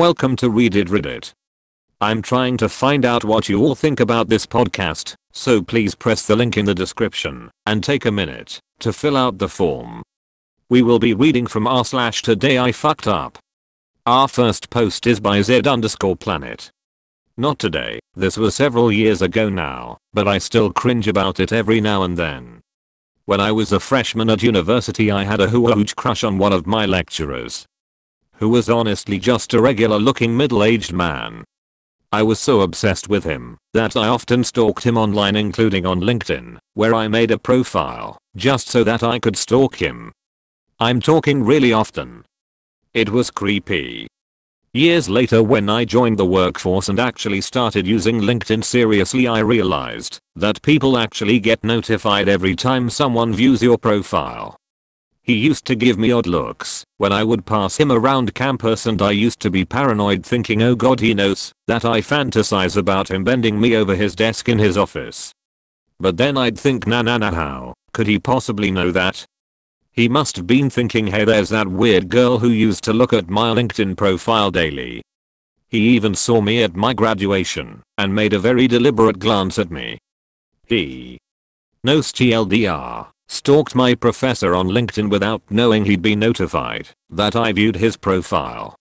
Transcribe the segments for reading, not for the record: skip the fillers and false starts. Welcome to Read It Read It. I'm trying to find out what you all think about this podcast, so please press the link in the description and take a minute to fill out the form. We will be reading from r/today I fucked up. Our first post is by z_planet. Not today, this was several years ago now, but I still cringe about it every now and then. When I was a freshman at university I had a huge crush on one of my lecturers, who was honestly just a regular looking middle-aged man. I was so obsessed with him that I often stalked him online, including on LinkedIn, where I made a profile just so that I could stalk him. I'm talking really often. It was creepy. Years later when I joined the workforce and actually started using LinkedIn seriously, I realized that people actually get notified every time someone views your profile. He used to give me odd looks when I would pass him around campus, and I used to be paranoid thinking, oh god, he knows that I fantasize about him bending me over his desk in his office. But then I'd think nah, how could he possibly know that? He must have been thinking, hey, there's that weird girl who used to look at my LinkedIn profile daily. He even saw me at my graduation and made a very deliberate glance at me. He no TLDR stalked my professor on LinkedIn without knowing he'd be notified that I viewed his profile.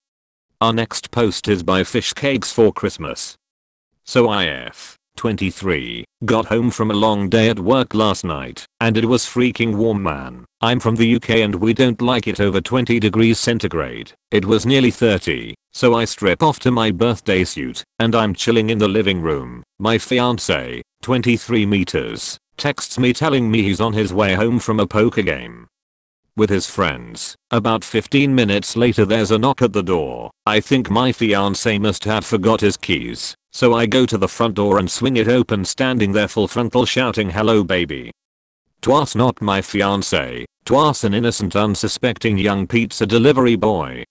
Our next post is by Fishcakes for Christmas. So IF23 got home from a long day at work last night, and it was freaking warm, man. I'm from the UK and we don't like it over 20 degrees centigrade. It was nearly 30, so I strip off to my birthday suit, and I'm chilling in the living room. My fiance, 23 meters, texts me telling me he's on his way home from a poker game with his friends. About 15 minutes later there's a knock at the door. I think my fiance must have forgot his keys, so I go to the front door and swing it open, standing there full frontal shouting, hello baby. Twas not my fiance, twas an innocent unsuspecting young pizza delivery boy.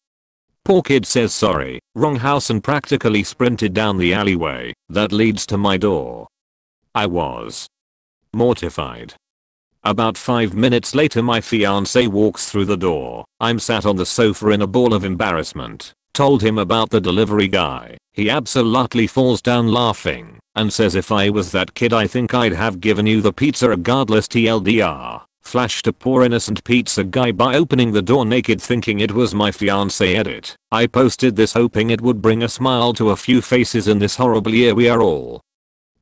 Poor kid says sorry, wrong house, and practically sprinted down the alleyway that leads to my door. I was mortified. About 5 minutes later my fiance walks through the door. I'm sat on the sofa in a ball of embarrassment. Told him about the delivery guy. He absolutely falls down laughing and says, if I was that kid I think I'd have given you the pizza regardless. TLDR, flash to poor innocent pizza guy by opening the door naked, thinking it was my fiance. Edit. I posted this hoping it would bring a smile to a few faces in this horrible year we are all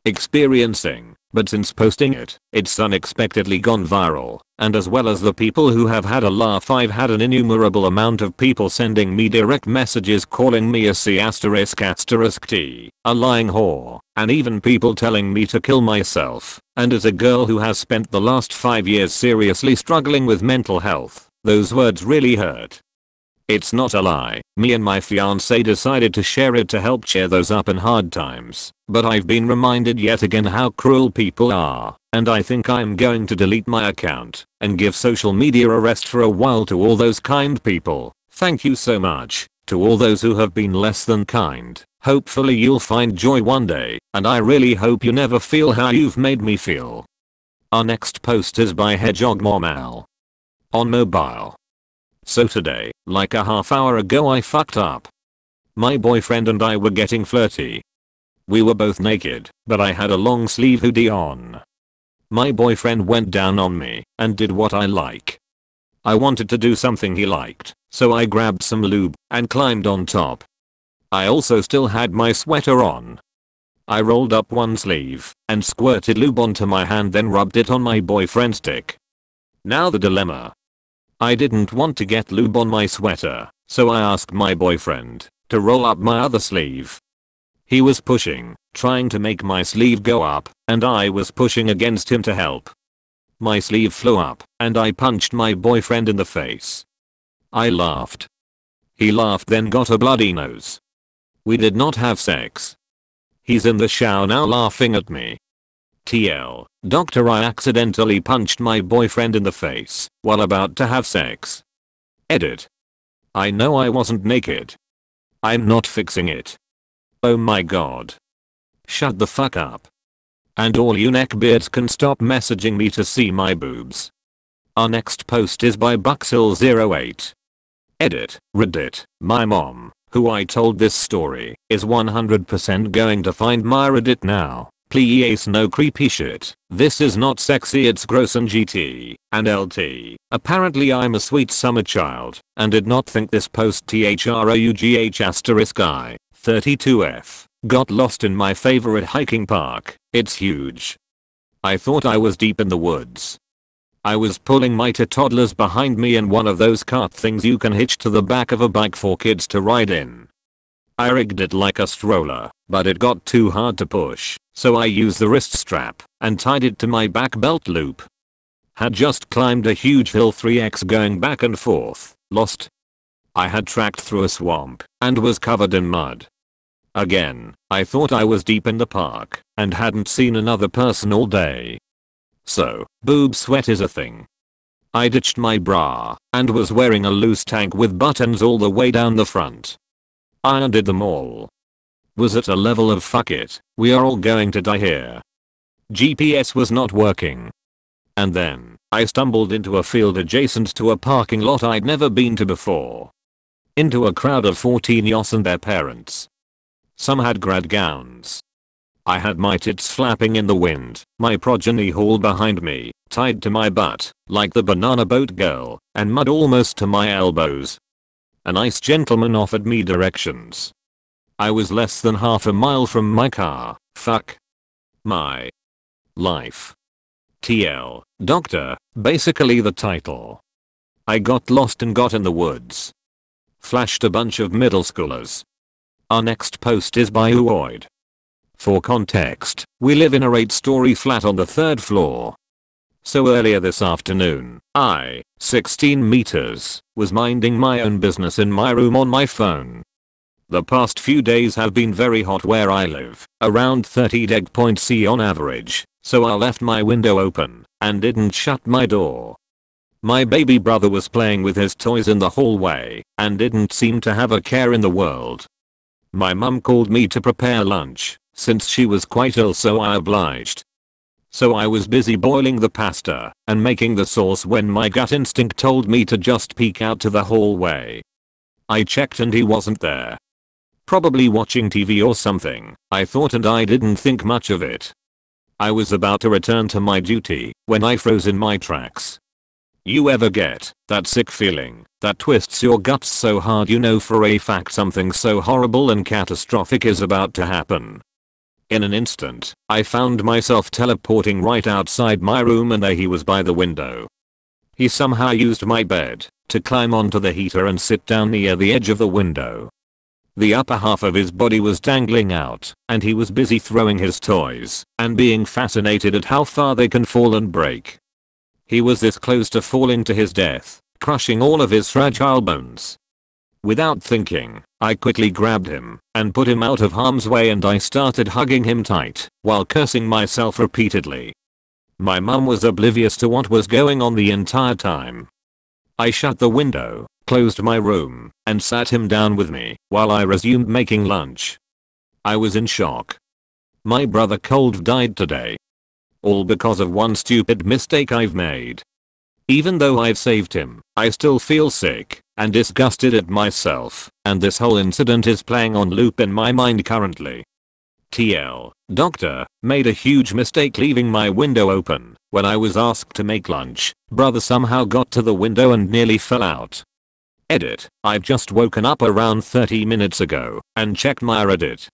experiencing. But since posting it, it's unexpectedly gone viral, and as well as the people who have had a laugh, I've had an innumerable amount of people sending me direct messages calling me a C***T, a lying whore, and even people telling me to kill myself. And as a girl who has spent the last 5 years seriously struggling with mental health, those words really hurt. It's not a lie, me and my fiance decided to share it to help cheer those up in hard times, but I've been reminded yet again how cruel people are, and I think I'm going to delete my account and give social media a rest for a while to all those kind people. Thank you so much to all those who have been less than kind. Hopefully you'll find joy one day, and I really hope you never feel how you've made me feel. Our next post is by Hedgehog Mormal. On mobile. So today, like a half hour ago, I fucked up. My boyfriend and I were getting flirty. We were both naked, but I had a long sleeve hoodie on. My boyfriend went down on me and did what I like. I wanted to do something he liked, so I grabbed some lube and climbed on top. I also still had my sweater on. I rolled up one sleeve and squirted lube onto my hand, then rubbed it on my boyfriend's dick. Now the dilemma. I didn't want to get lube on my sweater, so I asked my boyfriend to roll up my other sleeve. He was pushing, trying to make my sleeve go up, and I was pushing against him to help. My sleeve flew up, and I punched my boyfriend in the face. I laughed. He laughed, then got a bloody nose. We did not have sex. He's in the shower now laughing at me. TL, Doctor, I accidentally punched my boyfriend in the face while about to have sex. Edit. I know I wasn't naked. I'm not fixing it. Oh my god. Shut the fuck up. And all you neckbeards can stop messaging me to see my boobs. Our next post is by Buxill08. Edit, Reddit, my mom, who I told this story, is 100% going to find my Reddit now. Please no creepy shit. This is not sexy, it's gross and GT, and LT. Apparently I'm a sweet summer child, and did not think this post *THROUGH*I32F got lost in my favorite hiking park. It's huge. I thought I was deep in the woods. I was pulling my two toddlers behind me in one of those cart things you can hitch to the back of a bike for kids to ride in. I rigged it like a stroller, but it got too hard to push, so I used the wrist strap and tied it to my back belt loop. Had just climbed a huge hill 3x going back and forth, lost. I had tracked through a swamp and was covered in mud. Again, I thought I was deep in the park and hadn't seen another person all day. So, boob sweat is a thing. I ditched my bra and was wearing a loose tank with buttons all the way down the front. I undid them all. Was at a level of fuck it, we are all going to die here. GPS was not working. And then, I stumbled into a field adjacent to a parking lot I'd never been to before. Into a crowd of 14-year-olds and their parents. Some had grad gowns. I had my tits flapping in the wind, my progeny hauled behind me, tied to my butt, like the banana boat girl, and mud almost to my elbows. A nice gentleman offered me directions. I was less than half a mile from my car. Fuck. My. Life. TL. Doctor. Basically the title. I got lost and got in the woods. Flashed a bunch of middle schoolers. Our next post is by Uoid. For context, we live in a 8-story flat on the 3rd floor. So earlier this afternoon, I, 16 meters, was minding my own business in my room on my phone. The past few days have been very hot where I live, around 30°C on average, so I left my window open and didn't shut my door. My baby brother was playing with his toys in the hallway and didn't seem to have a care in the world. My mum called me to prepare lunch since she was quite ill, so I obliged. So I was busy boiling the pasta and making the sauce when my gut instinct told me to just peek out to the hallway. I checked and he wasn't there. Probably watching TV or something, I thought, and I didn't think much of it. I was about to return to my duty when I froze in my tracks. You ever get that sick feeling that twists your guts so hard you know for a fact something so horrible and catastrophic is about to happen? In an instant, I found myself teleporting right outside my room, and there he was by the window. He somehow used my bed to climb onto the heater and sit down near the edge of the window. The upper half of his body was dangling out, and he was busy throwing his toys and being fascinated at how far they can fall and break. He was this close to falling to his death, crushing all of his fragile bones. Without thinking, I quickly grabbed him and put him out of harm's way, and I started hugging him tight while cursing myself repeatedly. My mum was oblivious to what was going on the entire time. I shut the window, closed my room, and sat him down with me while I resumed making lunch. I was in shock. My brother cold died today. All because of one stupid mistake I've made. Even though I've saved him, I still feel sick and disgusted at myself, and this whole incident is playing on loop in my mind currently. TL. Doctor. Made a huge mistake leaving my window open. When I was asked to make lunch, brother somehow got to the window and nearly fell out. Edit. I've just woken up around 30 minutes ago and checked my Reddit.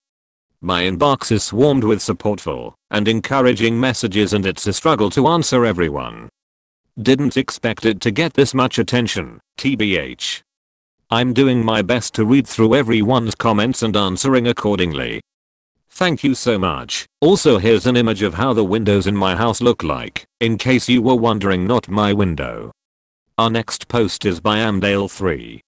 My inbox is swarmed with supportful and encouraging messages, and it's a struggle to answer everyone. Didn't expect it to get this much attention, TBH. I'm doing my best to read through everyone's comments and answering accordingly. Thank you so much. Also, here's an image of how the windows in my house look like, in case you were wondering, not my window. Our next post is by Amdale3.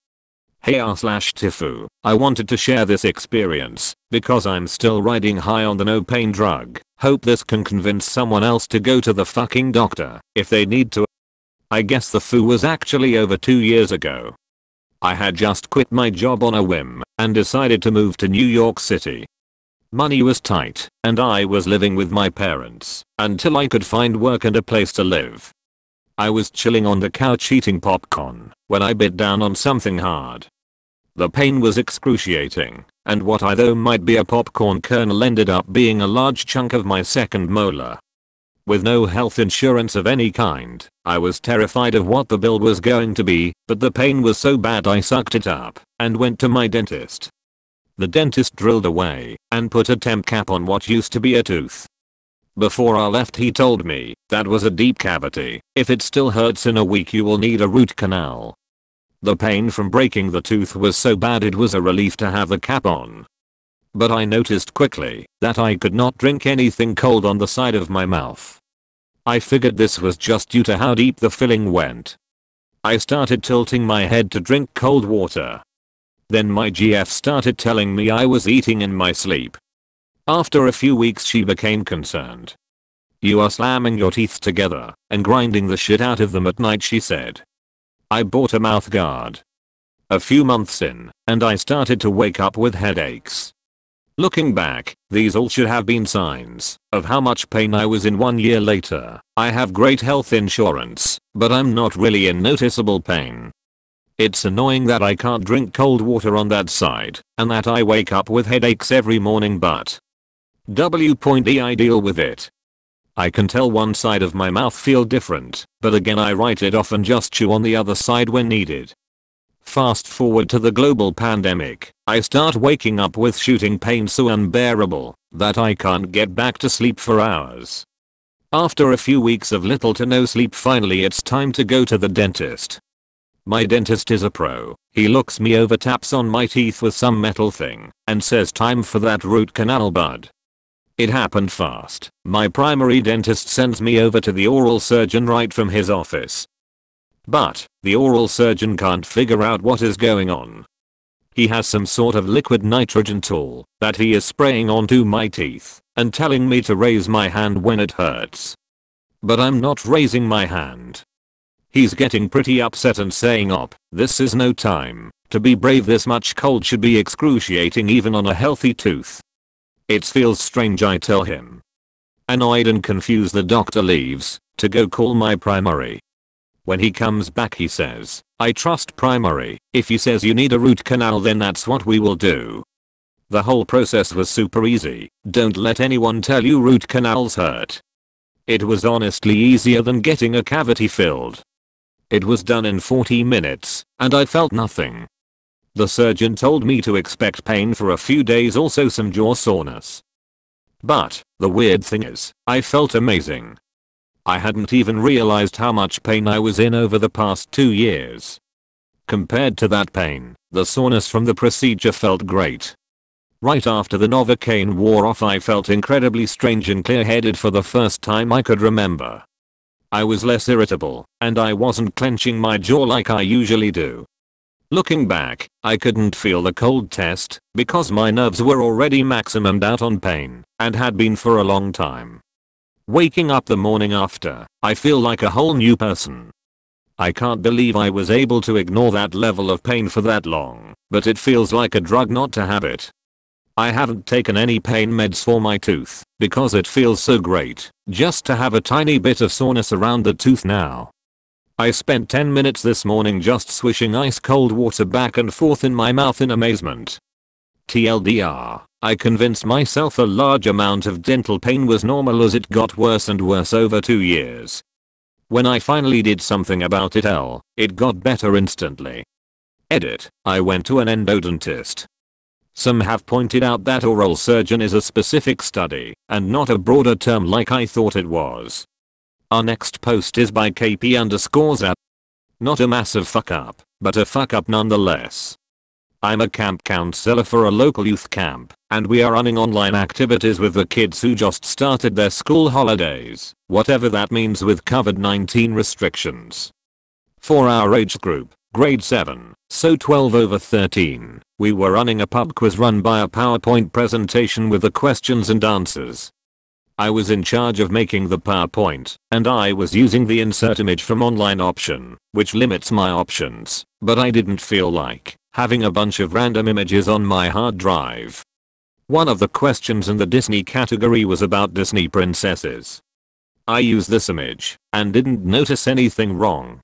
Hey r/Tifu, I wanted to share this experience because I'm still riding high on the no pain drug. Hope this can convince someone else to go to the fucking doctor if they need to. I guess the foo was actually over 2 years ago. I had just quit my job on a whim and decided to move to New York City. Money was tight and I was living with my parents until I could find work and a place to live. I was chilling on the couch eating popcorn when I bit down on something hard. The pain was excruciating, and what I though might be a popcorn kernel ended up being a large chunk of my second molar. With no health insurance of any kind, I was terrified of what the bill was going to be, but the pain was so bad I sucked it up and went to my dentist. The dentist drilled away and put a temp cap on what used to be a tooth. Before I left he told me, that was a deep cavity, if it still hurts in a week you will need a root canal. The pain from breaking the tooth was so bad it was a relief to have the cap on. But I noticed quickly that I could not drink anything cold on the side of my mouth. I figured this was just due to how deep the filling went. I started tilting my head to drink cold water. Then my GF started telling me I was eating in my sleep. After a few weeks she became concerned. "You are slamming your teeth together and grinding the shit out of them at night," she said. I bought a mouth guard. A few months in, and I started to wake up with headaches. Looking back, these all should have been signs of how much pain I was in. 1 year later, I have great health insurance, but I'm not really in noticeable pain. It's annoying that I can't drink cold water on that side, and that I wake up with headaches every morning, but I deal with it. I can tell one side of my mouth feel different, but again I write it off and just chew on the other side when needed. Fast forward to the global pandemic, I start waking up with shooting pain so unbearable that I can't get back to sleep for hours. After a few weeks of little to no sleep, finally it's time to go to the dentist. My dentist is a pro. He looks me over, taps on my teeth with some metal thing, and says, "Time for that root canal, bud." It happened fast. My primary dentist sends me over to the oral surgeon right from his office. But the oral surgeon can't figure out what is going on. He has some sort of liquid nitrogen tool that he is spraying onto my teeth and telling me to raise my hand when it hurts. But I'm not raising my hand. He's getting pretty upset and saying, "Op, this is no time to be brave. This much cold should be excruciating even on a healthy tooth." "It feels strange," I tell him. Annoyed and confused, the doctor leaves to go call my primary. When he comes back he says, "I trust primary. If he says you need a root canal, then that's what we will do." The whole process was super easy. Don't let anyone tell you root canals hurt. It was honestly easier than getting a cavity filled. It was done in 40 minutes, and I felt nothing. The surgeon told me to expect pain for a few days, also some jaw soreness. But the weird thing is, I felt amazing. I hadn't even realized how much pain I was in over the past 2 years. Compared to that pain, the soreness from the procedure felt great. Right after the Novocaine wore off I felt incredibly strange and clear-headed for the first time I could remember. I was less irritable, and I wasn't clenching my jaw like I usually do. Looking back, I couldn't feel the cold test because my nerves were already maximumed out on pain, and had been for a long time. Waking up the morning after, I feel like a whole new person. I can't believe I was able to ignore that level of pain for that long, but it feels like a drug not to have it. I haven't taken any pain meds for my tooth because it feels so great just to have a tiny bit of soreness around the tooth now. I spent 10 minutes this morning just swishing ice cold water back and forth in my mouth in amazement. TLDR, I convinced myself a large amount of dental pain was normal as it got worse and worse over 2 years. When I finally did something about it, it got better instantly. Edit, I went to an endodontist. Some have pointed out that oral surgeon is a specific study and not a broader term like I thought it was. Our next post is by kp_zapp. Not a massive fuck up, but a fuck up nonetheless. I'm a camp counselor for a local youth camp, and we are running online activities with the kids who just started their school holidays, whatever that means with COVID-19 restrictions. For our age group, grade 7, so 12 over 13, we were running a pub quiz run by a PowerPoint presentation with the questions and answers. I was in charge of making the PowerPoint, and I was using the insert image from online option, which limits my options, but I didn't feel like having a bunch of random images on my hard drive. One of the questions in the Disney category was about Disney princesses. I used this image and didn't notice anything wrong.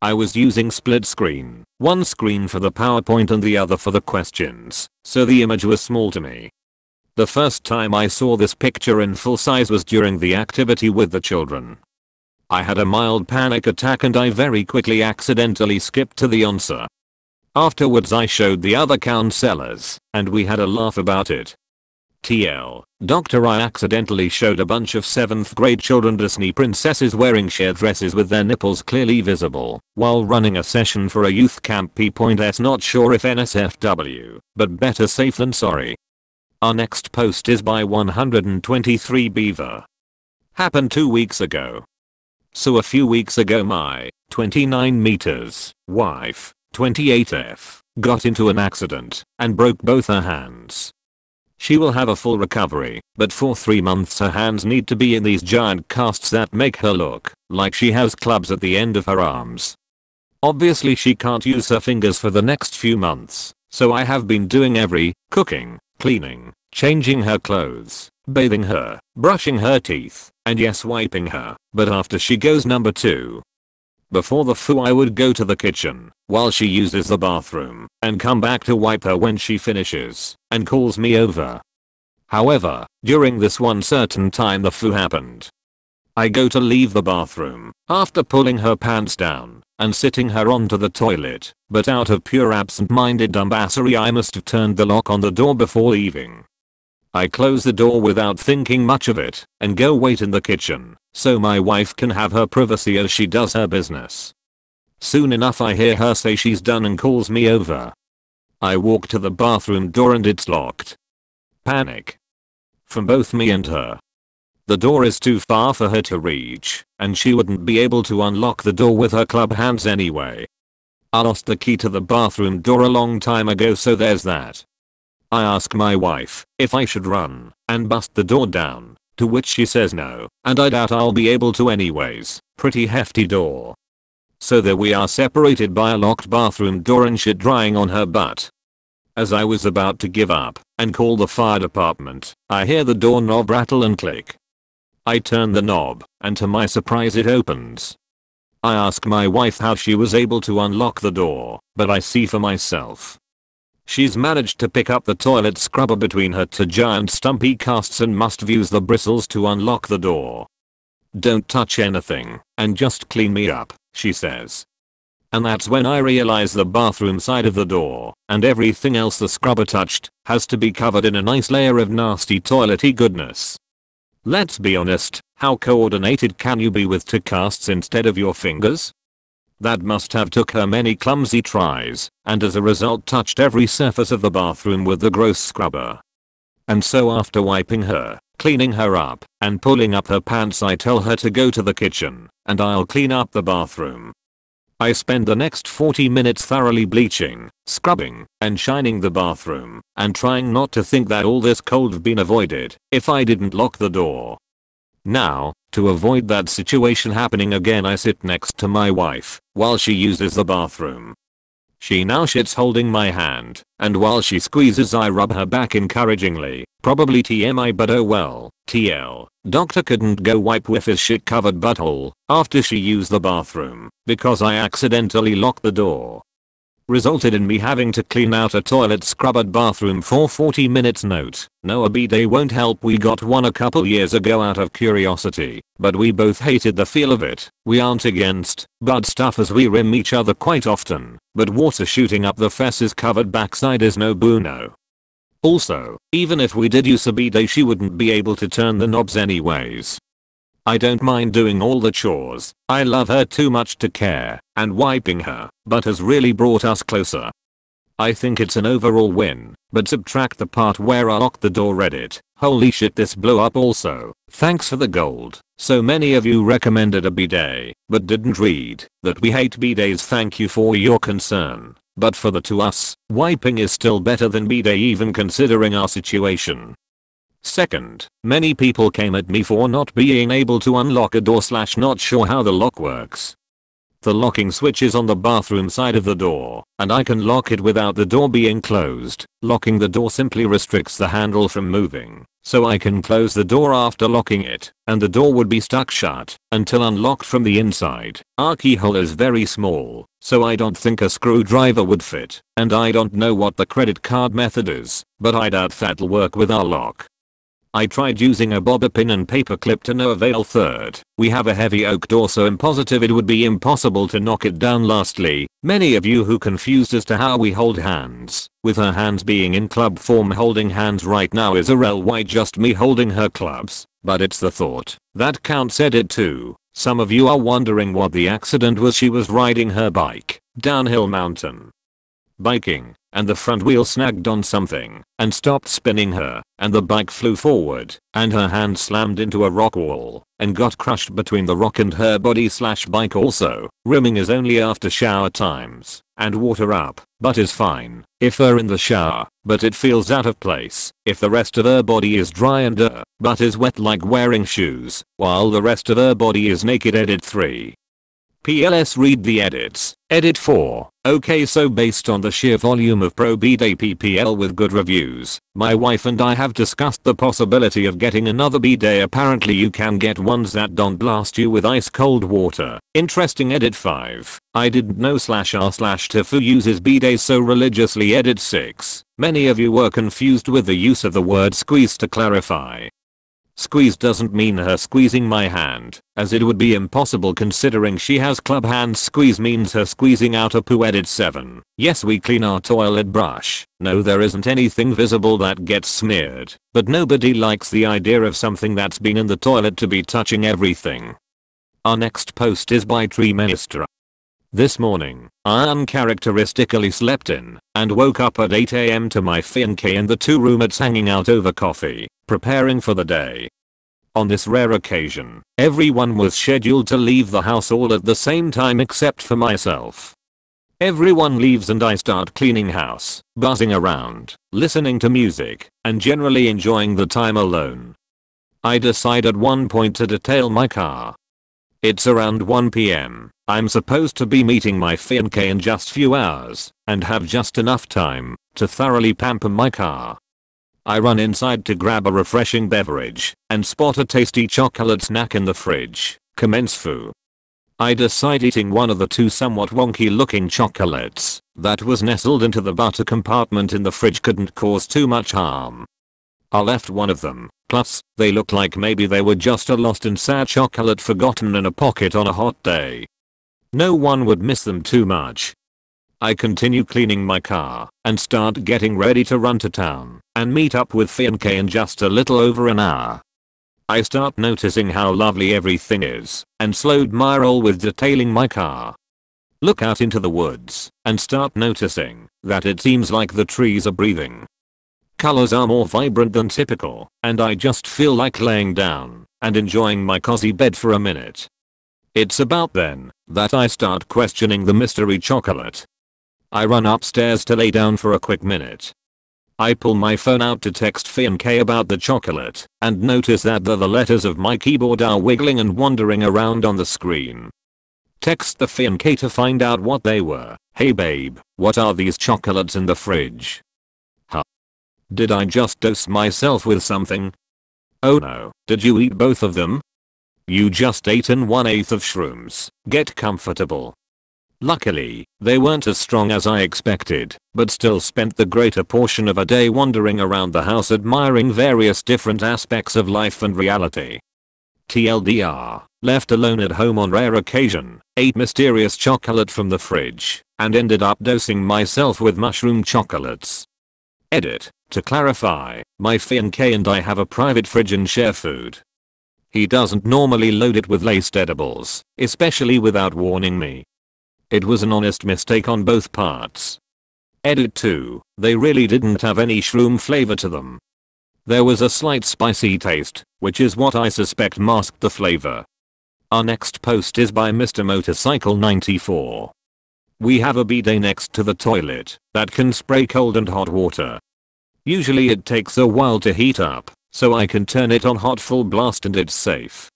I was using split screen, one screen for the PowerPoint and the other for the questions, so the image was small to me. The first time I saw this picture in full size was during the activity with the children. I had a mild panic attack and I very quickly accidentally skipped to the answer. Afterwards I showed the other counselors, and we had a laugh about it. TL, Dr. I accidentally showed a bunch of 7th grade children Disney princesses wearing sheer dresses with their nipples clearly visible, while running a session for a youth camp P.S. Not sure if NSFW, but better safe than sorry. Our next post is by 123 Beaver. Happened 2 weeks ago. So a few weeks ago my 29 meters wife, 28F, got into an accident and broke both her hands. She will have a full recovery, but for 3 months her hands need to be in these giant casts that make her look like she has clubs at the end of her arms. Obviously she can't use her fingers for the next few months, so I have been doing cooking, cleaning, changing her clothes, bathing her, brushing her teeth, and yes, wiping her, but after she goes number 2. Before the foo I would go to the kitchen, while she uses the bathroom, and come back to wipe her when she finishes, and calls me over. However, during this one certain time the foo happened. I go to leave the bathroom, after pulling her pants down, and sitting her onto the toilet, but out of pure absent-minded dumbassery I must have turned the lock on the door before leaving. I close the door without thinking much of it, and go wait in the kitchen, so my wife can have her privacy as she does her business. Soon enough I hear her say she's done and calls me over. I walk to the bathroom door and it's locked. Panic. From both me and her. The door is too far for her to reach, and she wouldn't be able to unlock the door with her club hands anyway. I lost the key to the bathroom door a long time ago, so there's that. I ask my wife if I should run and bust the door down, to which she says no, and I doubt I'll be able to anyways, pretty hefty door. So there we are, separated by a locked bathroom door and shit drying on her butt. As I was about to give up and call the fire department, I hear the door knob rattle and click. I turn the knob, and to my surprise it opens. I ask my wife how she was able to unlock the door, but I see for myself. She's managed to pick up the toilet scrubber between her two giant stumpy casts and must use the bristles to unlock the door. "Don't touch anything, and just clean me up," she says. And that's when I realize the bathroom side of the door, and everything else the scrubber touched, has to be covered in a nice layer of nasty toilety goodness. Let's be honest, how coordinated can you be with two casts instead of your fingers? That must have took her many clumsy tries, and as a result touched every surface of the bathroom with the gross scrubber. And so after wiping her, cleaning her up, and pulling up her pants, I tell her to go to the kitchen, and I'll clean up the bathroom. I spend the next 40 minutes thoroughly bleaching, scrubbing, and shining the bathroom, and trying not to think that all this cold had been avoided if I didn't lock the door. Now, to avoid that situation happening again, I sit next to my wife while she uses the bathroom. She now shits holding my hand, and while she squeezes I rub her back encouragingly, probably TMI, but oh well. TL, doctor couldn't go wipe with his shit covered butthole after she used the bathroom because I accidentally locked the door. Resulted in me having to clean out a toilet scrubbered bathroom for 40 minutes. Note, no, a bidet won't help. We got one a couple years ago out of curiosity, but we both hated the feel of it. We aren't against bud stuff as we rim each other quite often, but water shooting up the fesses covered backside is no bueno. Also, even if we did use a bidet, she wouldn't be able to turn the knobs anyways. I don't mind doing all the chores, I love her too much to care, and wiping her, but has really brought us closer. I think it's an overall win, but subtract the part where I locked the door. Reddit, holy shit, this blew up. Also, thanks for the gold. So many of you recommended a bidet, but didn't read that we hate bidets. Thank you for your concern, but for the to us, wiping is still better than bidet even considering our situation. Second, many people came at me for not being able to unlock a door slash not sure how the lock works. The locking switch is on the bathroom side of the door, and I can lock it without the door being closed. Locking the door simply restricts the handle from moving, so I can close the door after locking it, and the door would be stuck shut until unlocked from the inside. Our keyhole is very small, so I don't think a screwdriver would fit, and I don't know what the credit card method is, but I doubt that'll work with our lock. I tried using a bobber pin and paper clip to no avail. Third, we have a heavy oak door, so I'm positive it would be impossible to knock it down. Lastly, many of you who confused as to how we hold hands, with her hands being in club form, holding hands right now is a rel why just me holding her clubs, but it's the thought that counts, said it too. Some of you are wondering what the accident was. She was riding her bike downhill mountain biking, and the front wheel snagged on something and stopped spinning her, and the bike flew forward and her hand slammed into a rock wall and got crushed between the rock and her body / bike. Also, rimming is only after shower times and water up, but is fine if her in the shower, but it feels out of place if the rest of her body is dry and her butt is wet, like wearing shoes while the rest of her body is naked. Edit 3. PLS read the edits. Edit 4. Okay, so based on the sheer volume of ProBeat APPL with good reviews, my wife and I have discussed the possibility of getting another bidet. Apparently you can get ones that don't blast you with ice cold water. Interesting. Edit 5. I didn't know /r/ Tifu uses bidet so religiously. Edit 6. Many of you were confused with the use of the word squeeze. To clarify, squeeze doesn't mean her squeezing my hand, as it would be impossible considering she has club hands. Squeeze means her squeezing out a poo. Edit 7. Yes, we clean our toilet brush. No, there isn't anything visible that gets smeared, but nobody likes the idea of something that's been in the toilet to be touching everything. Our next post is by Tree Ministra. This morning, I uncharacteristically slept in, and woke up at 8 a.m. to my Fionke and the two roommates hanging out over coffee, preparing for the day. On this rare occasion, everyone was scheduled to leave the house all at the same time except for myself. Everyone leaves and I start cleaning house, buzzing around, listening to music, and generally enjoying the time alone. I decide at one point to detail my car. It's around 1 p.m. I'm supposed to be meeting my Fionke in just few hours, and have just enough time to thoroughly pamper my car. I run inside to grab a refreshing beverage, and spot a tasty chocolate snack in the fridge, commence foo. I decide eating one of the two somewhat wonky looking chocolates that was nestled into the butter compartment in the fridge couldn't cause too much harm. I left one of them, plus, they looked like maybe they were just a lost and sad chocolate forgotten in a pocket on a hot day. No one would miss them too much. I continue cleaning my car, and start getting ready to run to town, and meet up with Fionke in just a little over an hour. I start noticing how lovely everything is, and slowed my roll with detailing my car. Look out into the woods, and start noticing that it seems like the trees are breathing. Colors are more vibrant than typical, and I just feel like laying down and enjoying my cozy bed for a minute. It's about then that I start questioning the mystery chocolate. I run upstairs to lay down for a quick minute. I pull my phone out to text Fionke about the chocolate, and notice that the letters of my keyboard are wiggling and wandering around on the screen. Text the Fionke to find out what they were. Hey babe, what are these chocolates in the fridge? Did I just dose myself with something? Oh no, did you eat both of them? You just ate in 1/8 of shrooms, get comfortable. Luckily, they weren't as strong as I expected, but still spent the greater portion of a day wandering around the house admiring various different aspects of life and reality. TLDR, left alone at home on rare occasion, ate mysterious chocolate from the fridge, and ended up dosing myself with mushroom chocolates. Edit. To clarify, my Fionke and I have a private fridge and share food. He doesn't normally load it with laced edibles, especially without warning me. It was an honest mistake on both parts. Edit 2. They really didn't have any shroom flavor to them. There was a slight spicy taste, which is what I suspect masked the flavor. Our next post is by Mr. Motorcycle 94. We have a bidet next to the toilet that can spray cold and hot water. Usually it takes a while to heat up, so I can turn it on hot full blast and it's safe.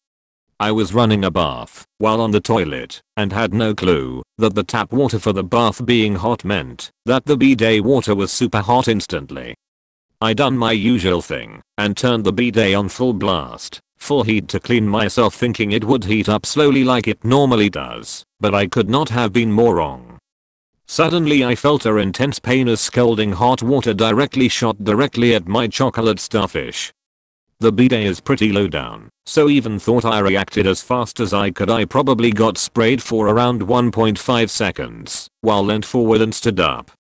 I was running a bath while on the toilet and had no clue that the tap water for the bath being hot meant that the bidet water was super hot instantly. I done my usual thing and turned the bidet on full blast, full heat to clean myself, thinking it would heat up slowly like it normally does, but I could not have been more wrong. Suddenly I felt a intense pain as scalding hot water shot directly at my chocolate starfish. The bidet is pretty low down, so even thought I reacted as fast as I could. I probably got sprayed for around 1.5 seconds while leant forward and stood up.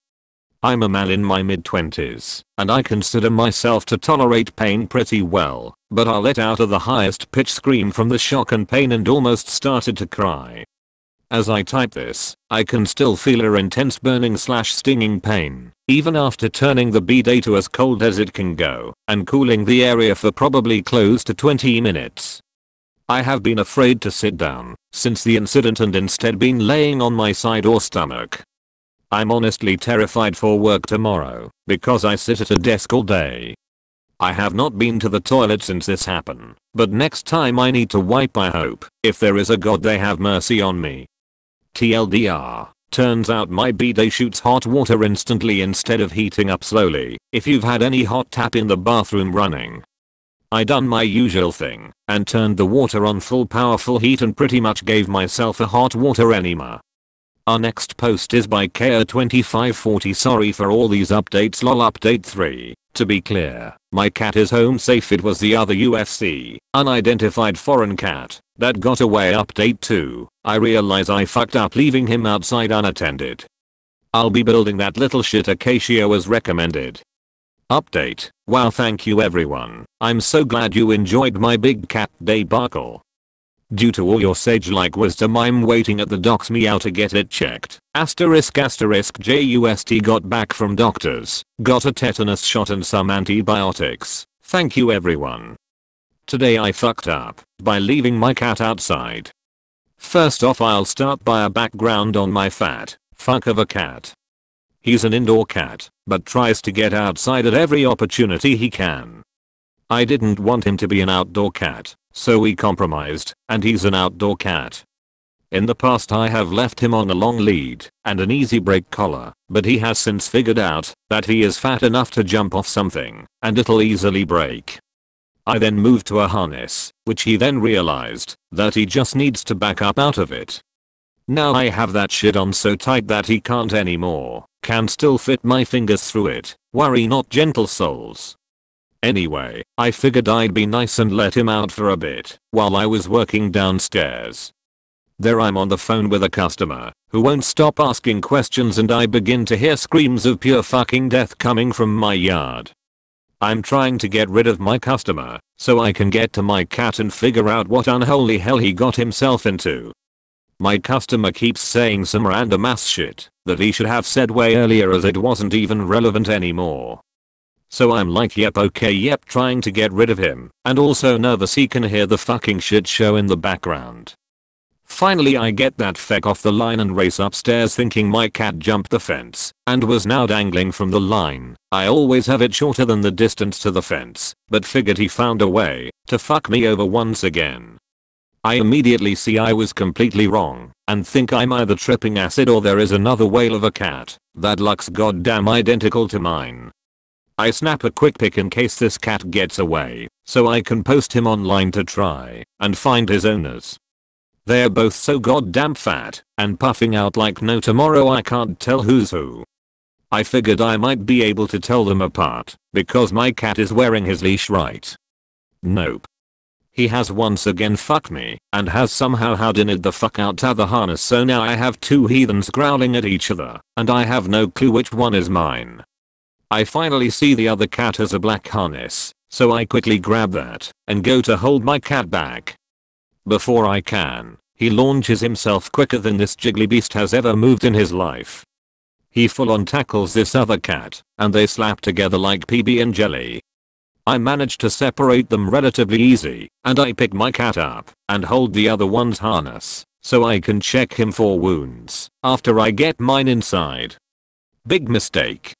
I'm a man in my mid-20s, and I consider myself to tolerate pain pretty well, but I let out of the highest pitch scream from the shock and pain and almost started to cry. As I type this, I can still feel a intense burning/stinging pain, even after turning the bidet to as cold as it can go, and cooling the area for probably close to 20 minutes. I have been afraid to sit down since the incident and instead been laying on my side or stomach. I'm honestly terrified for work tomorrow because I sit at a desk all day. I have not been to the toilet since this happened, but next time I need to wipe. I hope, if there is a god, they have mercy on me. TLDR, turns out my bidet shoots hot water instantly instead of heating up slowly if you've had any hot tap in the bathroom running. I done my usual thing and turned the water on full powerful heat and pretty much gave myself a hot water enema. Our next post is by KR2540. Sorry for all these updates lol. Update 3. To be clear, my cat is home safe. It was the other UFC, unidentified foreign cat, that got away. Update 2. I realize I fucked up leaving him outside unattended. I'll be building that little shit acacia was recommended. Update. Wow, thank you everyone. I'm so glad you enjoyed my big cat debacle. Due to all your sage-like wisdom, I'm waiting at the docs meow to get it checked. *** JUST got back from doctors, got a tetanus shot and some antibiotics. Thank you everyone. Today I fucked up by leaving my cat outside. First off, I'll start by a background on my fat fuck of a cat. He's an indoor cat, but tries to get outside at every opportunity he can. I didn't want him to be an outdoor cat, so we compromised, and he's an outdoor cat. In the past I have left him on a long lead and an easy break collar, but he has since figured out that he is fat enough to jump off something and it'll easily break. I then moved to a harness, which he then realized that he just needs to back up out of it. Now I have that shit on so tight that he can't anymore, can still fit my fingers through it, worry not gentle souls. Anyway, I figured I'd be nice and let him out for a bit while I was working downstairs. There I'm on the phone with a customer who won't stop asking questions and I begin to hear screams of pure fucking death coming from my yard. I'm trying to get rid of my customer so I can get to my cat and figure out what unholy hell he got himself into. My customer keeps saying some random ass shit that he should have said way earlier as it wasn't even relevant anymore. So I'm like yep trying to get rid of him and also nervous he can hear the fucking shit show in the background. Finally I get that feck off the line and race upstairs thinking my cat jumped the fence and was now dangling from the line. I always have it shorter than the distance to the fence, but figured he found a way to fuck me over once again. I immediately see I was completely wrong and think I'm either tripping acid or there is another whale of a cat that looks goddamn identical to mine. I snap a quick pic in case this cat gets away, so I can post him online to try and find his owners. They're both so goddamn fat and puffing out like no tomorrow I can't tell who's who. I figured I might be able to tell them apart because my cat is wearing his leash right. Nope. He has once again fucked me and has somehow howdinned the fuck out of the harness, so now I have two heathens growling at each other and I have no clue which one is mine. I finally see the other cat has a black harness, so I quickly grab that and go to hold my cat back. Before I can, he launches himself quicker than this jiggly beast has ever moved in his life. He full on tackles this other cat and they slap together like PB and jelly. I manage to separate them relatively easy and I pick my cat up and hold the other one's harness so I can check him for wounds after I get mine inside. Big mistake.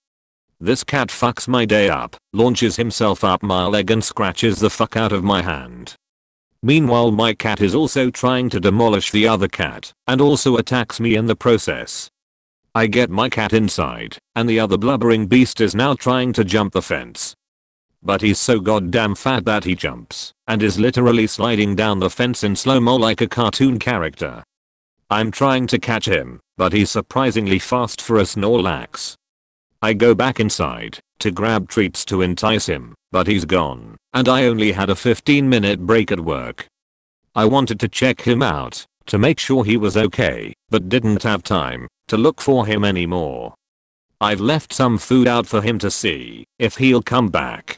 This cat fucks my day up, launches himself up my leg and scratches the fuck out of my hand. Meanwhile my cat is also trying to demolish the other cat and also attacks me in the process. I get my cat inside and the other blubbering beast is now trying to jump the fence. But he's so goddamn fat that he jumps and is literally sliding down the fence in slow-mo like a cartoon character. I'm trying to catch him, but he's surprisingly fast for a Snorlax. I go back inside to grab treats to entice him, but he's gone, and I only had a 15-minute break at work. I wanted to check him out to make sure he was okay, but didn't have time to look for him anymore. I've left some food out for him to see if he'll come back.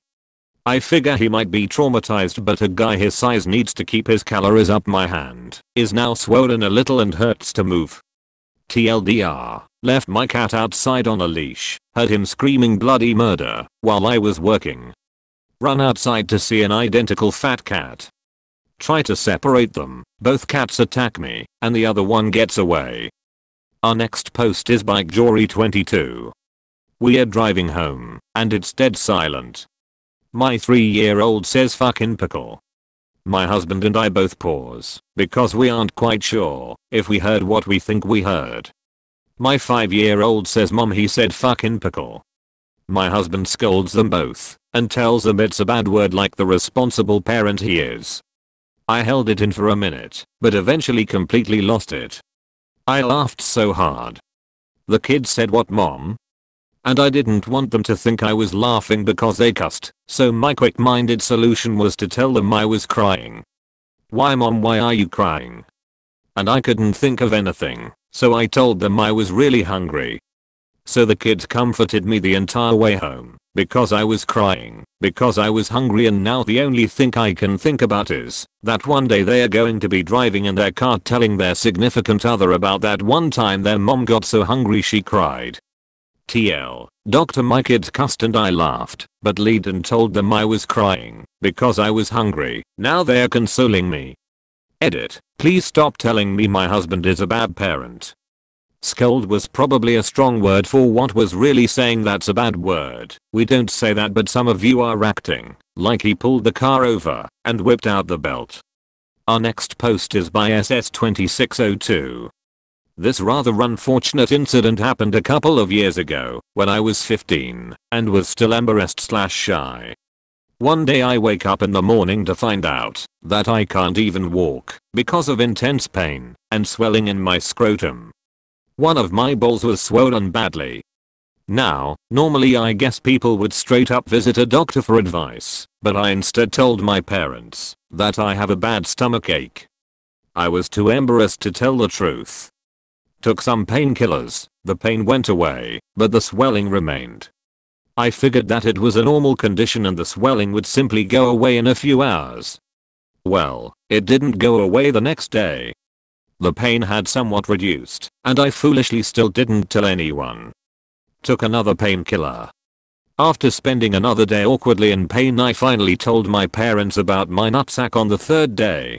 I figure he might be traumatized, but a guy his size needs to keep his calories up. My hand is now swollen a little and hurts to move. TLDR, left my cat outside on a leash, heard him screaming bloody murder while I was working. Run outside to see an identical fat cat. Try to separate them, both cats attack me, and the other one gets away. Our next post is BikeJory22. We are driving home, and it's dead silent. My 3-year-old says fucking pickle. My husband and I both pause because we aren't quite sure if we heard what we think we heard. My 5-year-old says mom he said fucking pickle. My husband scolds them both and tells them it's a bad word like the responsible parent he is. I held it in for a minute but eventually completely lost it. I laughed so hard. The kid said what mom? And I didn't want them to think I was laughing because they cussed, so my quick-minded solution was to tell them I was crying. Why mom, why are you crying? And I couldn't think of anything, so I told them I was really hungry. So the kids comforted me the entire way home, because I was crying, because I was hungry, and now the only thing I can think about is that one day they are going to be driving in their car telling their significant other about that one time their mom got so hungry she cried. TL. Doctor, my kids cussed and I laughed, but lead and told them I was crying because I was hungry. Now they're consoling me. Edit. Please stop telling me my husband is a bad parent. Scold was probably a strong word for what was really saying. That's a bad word. We don't say that, but some of you are acting like he pulled the car over and whipped out the belt. Our next post is by SS2602. This rather unfortunate incident happened a couple of years ago when I was 15 and was still embarrassed/shy. One day I wake up in the morning to find out that I can't even walk because of intense pain and swelling in my scrotum. One of my balls was swollen badly. Now, normally I guess people would straight up visit a doctor for advice, but I instead told my parents that I have a bad stomach ache. I was too embarrassed to tell the truth. Took some painkillers, the pain went away, but the swelling remained. I figured that it was a normal condition and the swelling would simply go away in a few hours. Well, it didn't go away the next day. The pain had somewhat reduced, and I foolishly still didn't tell anyone. Took another painkiller. After spending another day awkwardly in pain, I finally told my parents about my nutsack on the third day.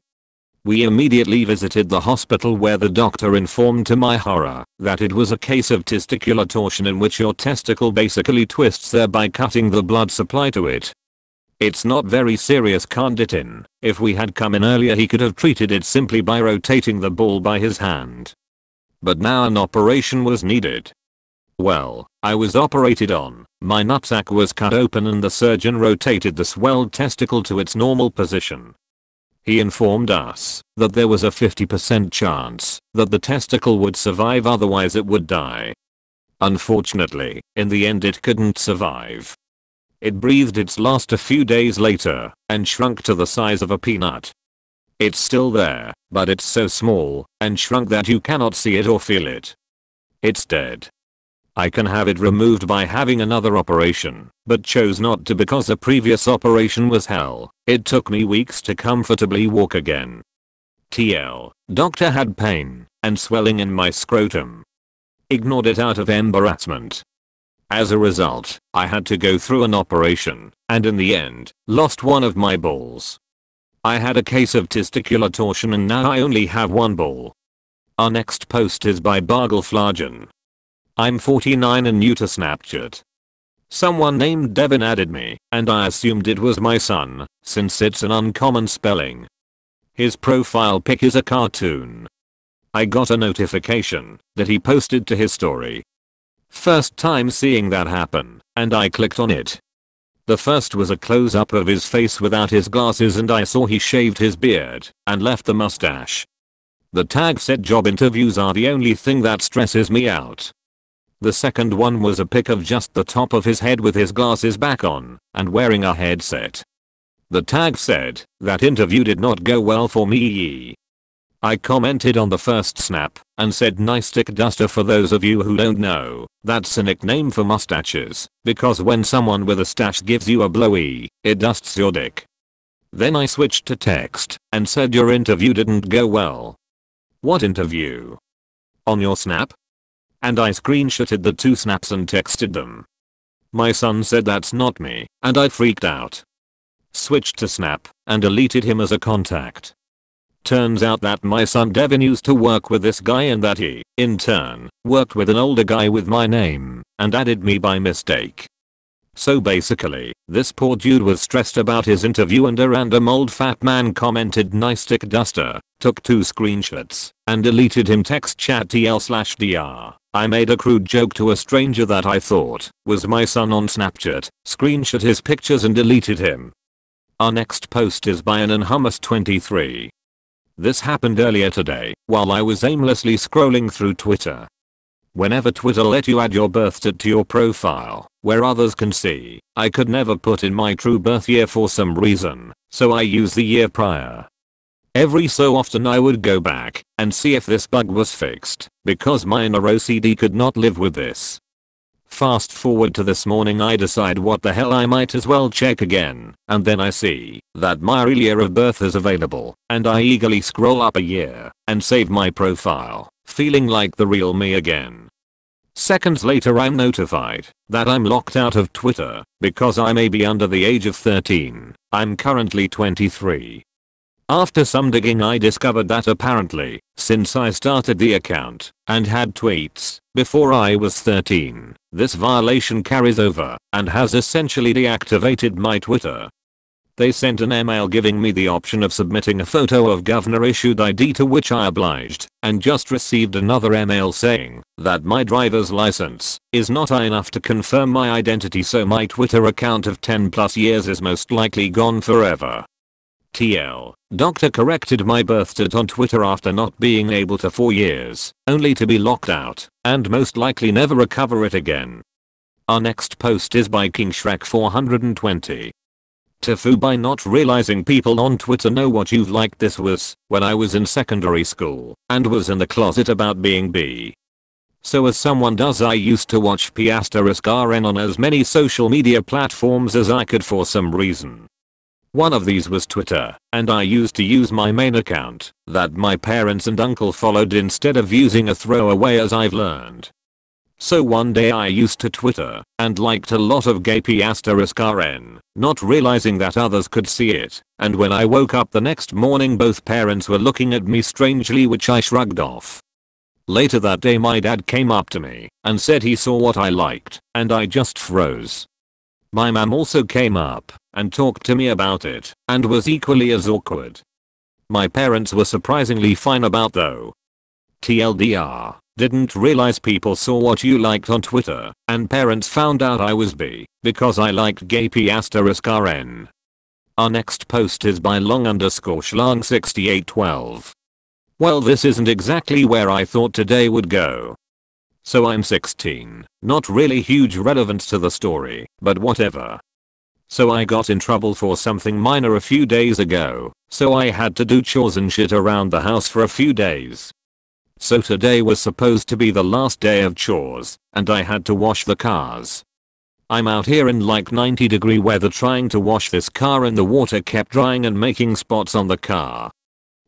We immediately visited the hospital where the doctor informed to my horror that it was a case of testicular torsion in which your testicle basically twists, thereby cutting the blood supply to it. It's not very serious, can't it in. If we had come in earlier he could have treated it simply by rotating the ball by his hand. But now an operation was needed. Well, I was operated on, my nutsack was cut open and the surgeon rotated the swelled testicle to its normal position. He informed us that there was a 50% chance that the testicle would survive, otherwise it would die. Unfortunately, in the end it couldn't survive. It breathed its last a few days later and shrunk to the size of a peanut. It's still there, but it's so small and shrunk that you cannot see it or feel it. It's dead. I can have it removed by having another operation, but chose not to because the previous operation was hell. It took me weeks to comfortably walk again. TL. Doctor had pain and swelling in my scrotum. Ignored it out of embarrassment. As a result, I had to go through an operation, and in the end, lost one of my balls. I had a case of testicular torsion and now I only have one ball. Our next post is by Bargleflagen. I'm 49 and new to Snapchat. Someone named Devin added me, and I assumed it was my son, since it's an uncommon spelling. His profile pic is a cartoon. I got a notification that he posted to his story. First time seeing that happen, and I clicked on it. The first was a close-up of his face without his glasses, and I saw he shaved his beard and left the mustache. The tag said job interviews are the only thing that stresses me out. The second one was a pic of just the top of his head with his glasses back on and wearing a headset. The tag said, that interview did not go well for me. I commented on the first snap and said nice stick duster. For those of you who don't know, that's a nickname for mustaches, because when someone with a stache gives you a blowy, it dusts your dick. Then I switched to text and said your interview didn't go well. What interview? On your snap? And I screenshotted the two snaps and texted them. My son said that's not me, and I freaked out. Switched to Snap and deleted him as a contact. Turns out that my son Devin used to work with this guy, and that he, in turn, worked with an older guy with my name and added me by mistake. So basically, this poor dude was stressed about his interview, and a random old fat man commented nice stick duster, took two screenshots, and deleted him. Text chat tl/dr. I made a crude joke to a stranger that I thought was my son on Snapchat, screenshot his pictures and deleted him. Our next post is by an anhummus23. This happened earlier today while I was aimlessly scrolling through Twitter. Whenever Twitter let you add your birthdate to your profile where others can see, I could never put in my true birth year for some reason, so I used the year prior. Every so often I would go back and see if this bug was fixed, because my inner OCD could not live with this. Fast forward to this morning, I decide what the hell, I might as well check again, and then I see that my real year of birth is available, and I eagerly scroll up a year and save my profile, feeling like the real me again. Seconds later I'm notified that I'm locked out of Twitter because I may be under the age of 13. I'm currently 23. After some digging I discovered that apparently, since I started the account and had tweets before I was 13, this violation carries over and has essentially deactivated my Twitter. They sent an email giving me the option of submitting a photo of governor-issued ID, to which I obliged, and just received another email saying that my driver's license is not enough to confirm my identity, so my Twitter account of 10 plus years is most likely gone forever. TL. Doctor corrected my birth date on Twitter after not being able to for years, only to be locked out, and most likely never recover it again. Our next post is by KingShrek420. Tofu by not realizing people on Twitter know what you've liked. This was when I was in secondary school and was in the closet about being bi. So as someone does, I used to watch p*rn on as many social media platforms as I could for some reason. One of these was Twitter, and I used to use my main account that my parents and uncle followed instead of using a throwaway, as I've learned. So one day I used to Twitter and liked a lot of gay p*rn, not realizing that others could see it, and when I woke up the next morning both parents were looking at me strangely, which I shrugged off. Later that day my dad came up to me and said he saw what I liked, and I just froze. My mom also came up and talked to me about it, and was equally as awkward. My parents were surprisingly fine about though. TLDR, didn't realize people saw what you liked on Twitter, and parents found out I was bi because I liked gay p*rn. Our next post is by long_schlong 6812. Well, this isn't exactly where I thought today would go. So I'm 16, not really huge relevance to the story, but whatever. So I got in trouble for something minor a few days ago, so I had to do chores and shit around the house for a few days. So today was supposed to be the last day of chores, and I had to wash the cars. I'm out here in like 90-degree weather trying to wash this car, and the water kept drying and making spots on the car.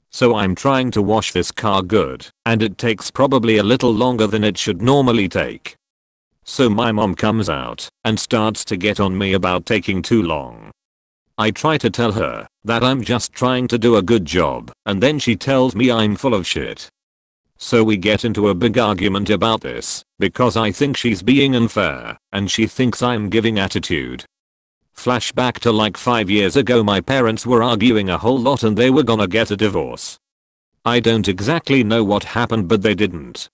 So I'm trying to wash this car good, and it takes probably a little longer than it should normally take. So my mom comes out and starts to get on me about taking too long. I try to tell her that I'm just trying to do a good job, and then she tells me I'm full of shit. So we get into a big argument about this, because I think she's being unfair, and she thinks I'm giving attitude. Flashback to like 5 years ago, my parents were arguing a whole lot and they were gonna get a divorce. I don't exactly know what happened, but they didn't.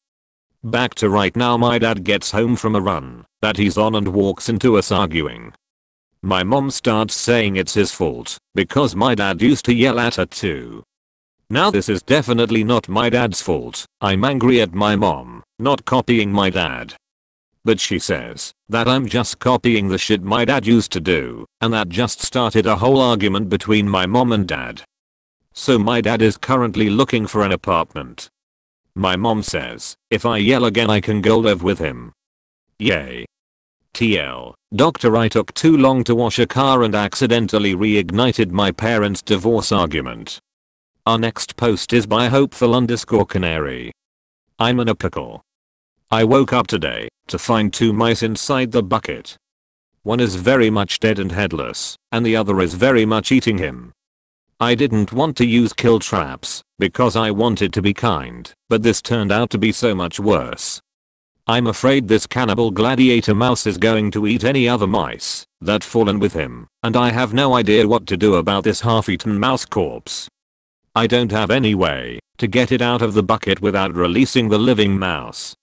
Back to right now, my dad gets home from a run that he's on and walks into us arguing. My mom starts saying it's his fault because my dad used to yell at her too. Now this is definitely not my dad's fault. I'm angry at my mom, not copying my dad. But she says that I'm just copying the shit my dad used to do, and that just started a whole argument between my mom and dad. So my dad is currently looking for an apartment. My mom says if I yell again I can go live with him. Yay. TL. Doctor, I took too long to wash a car and accidentally reignited my parents' divorce argument. Our next post is by hopeful_canary. I'm in a pickle. I woke up today to find two mice inside the bucket. One is very much dead and headless, and the other is very much eating him. I didn't want to use kill traps because I wanted to be kind, but this turned out to be so much worse. I'm afraid this cannibal gladiator mouse is going to eat any other mice that fall in with him, and I have no idea what to do about this half-eaten mouse corpse. I don't have any way to get it out of the bucket without releasing the living mouse.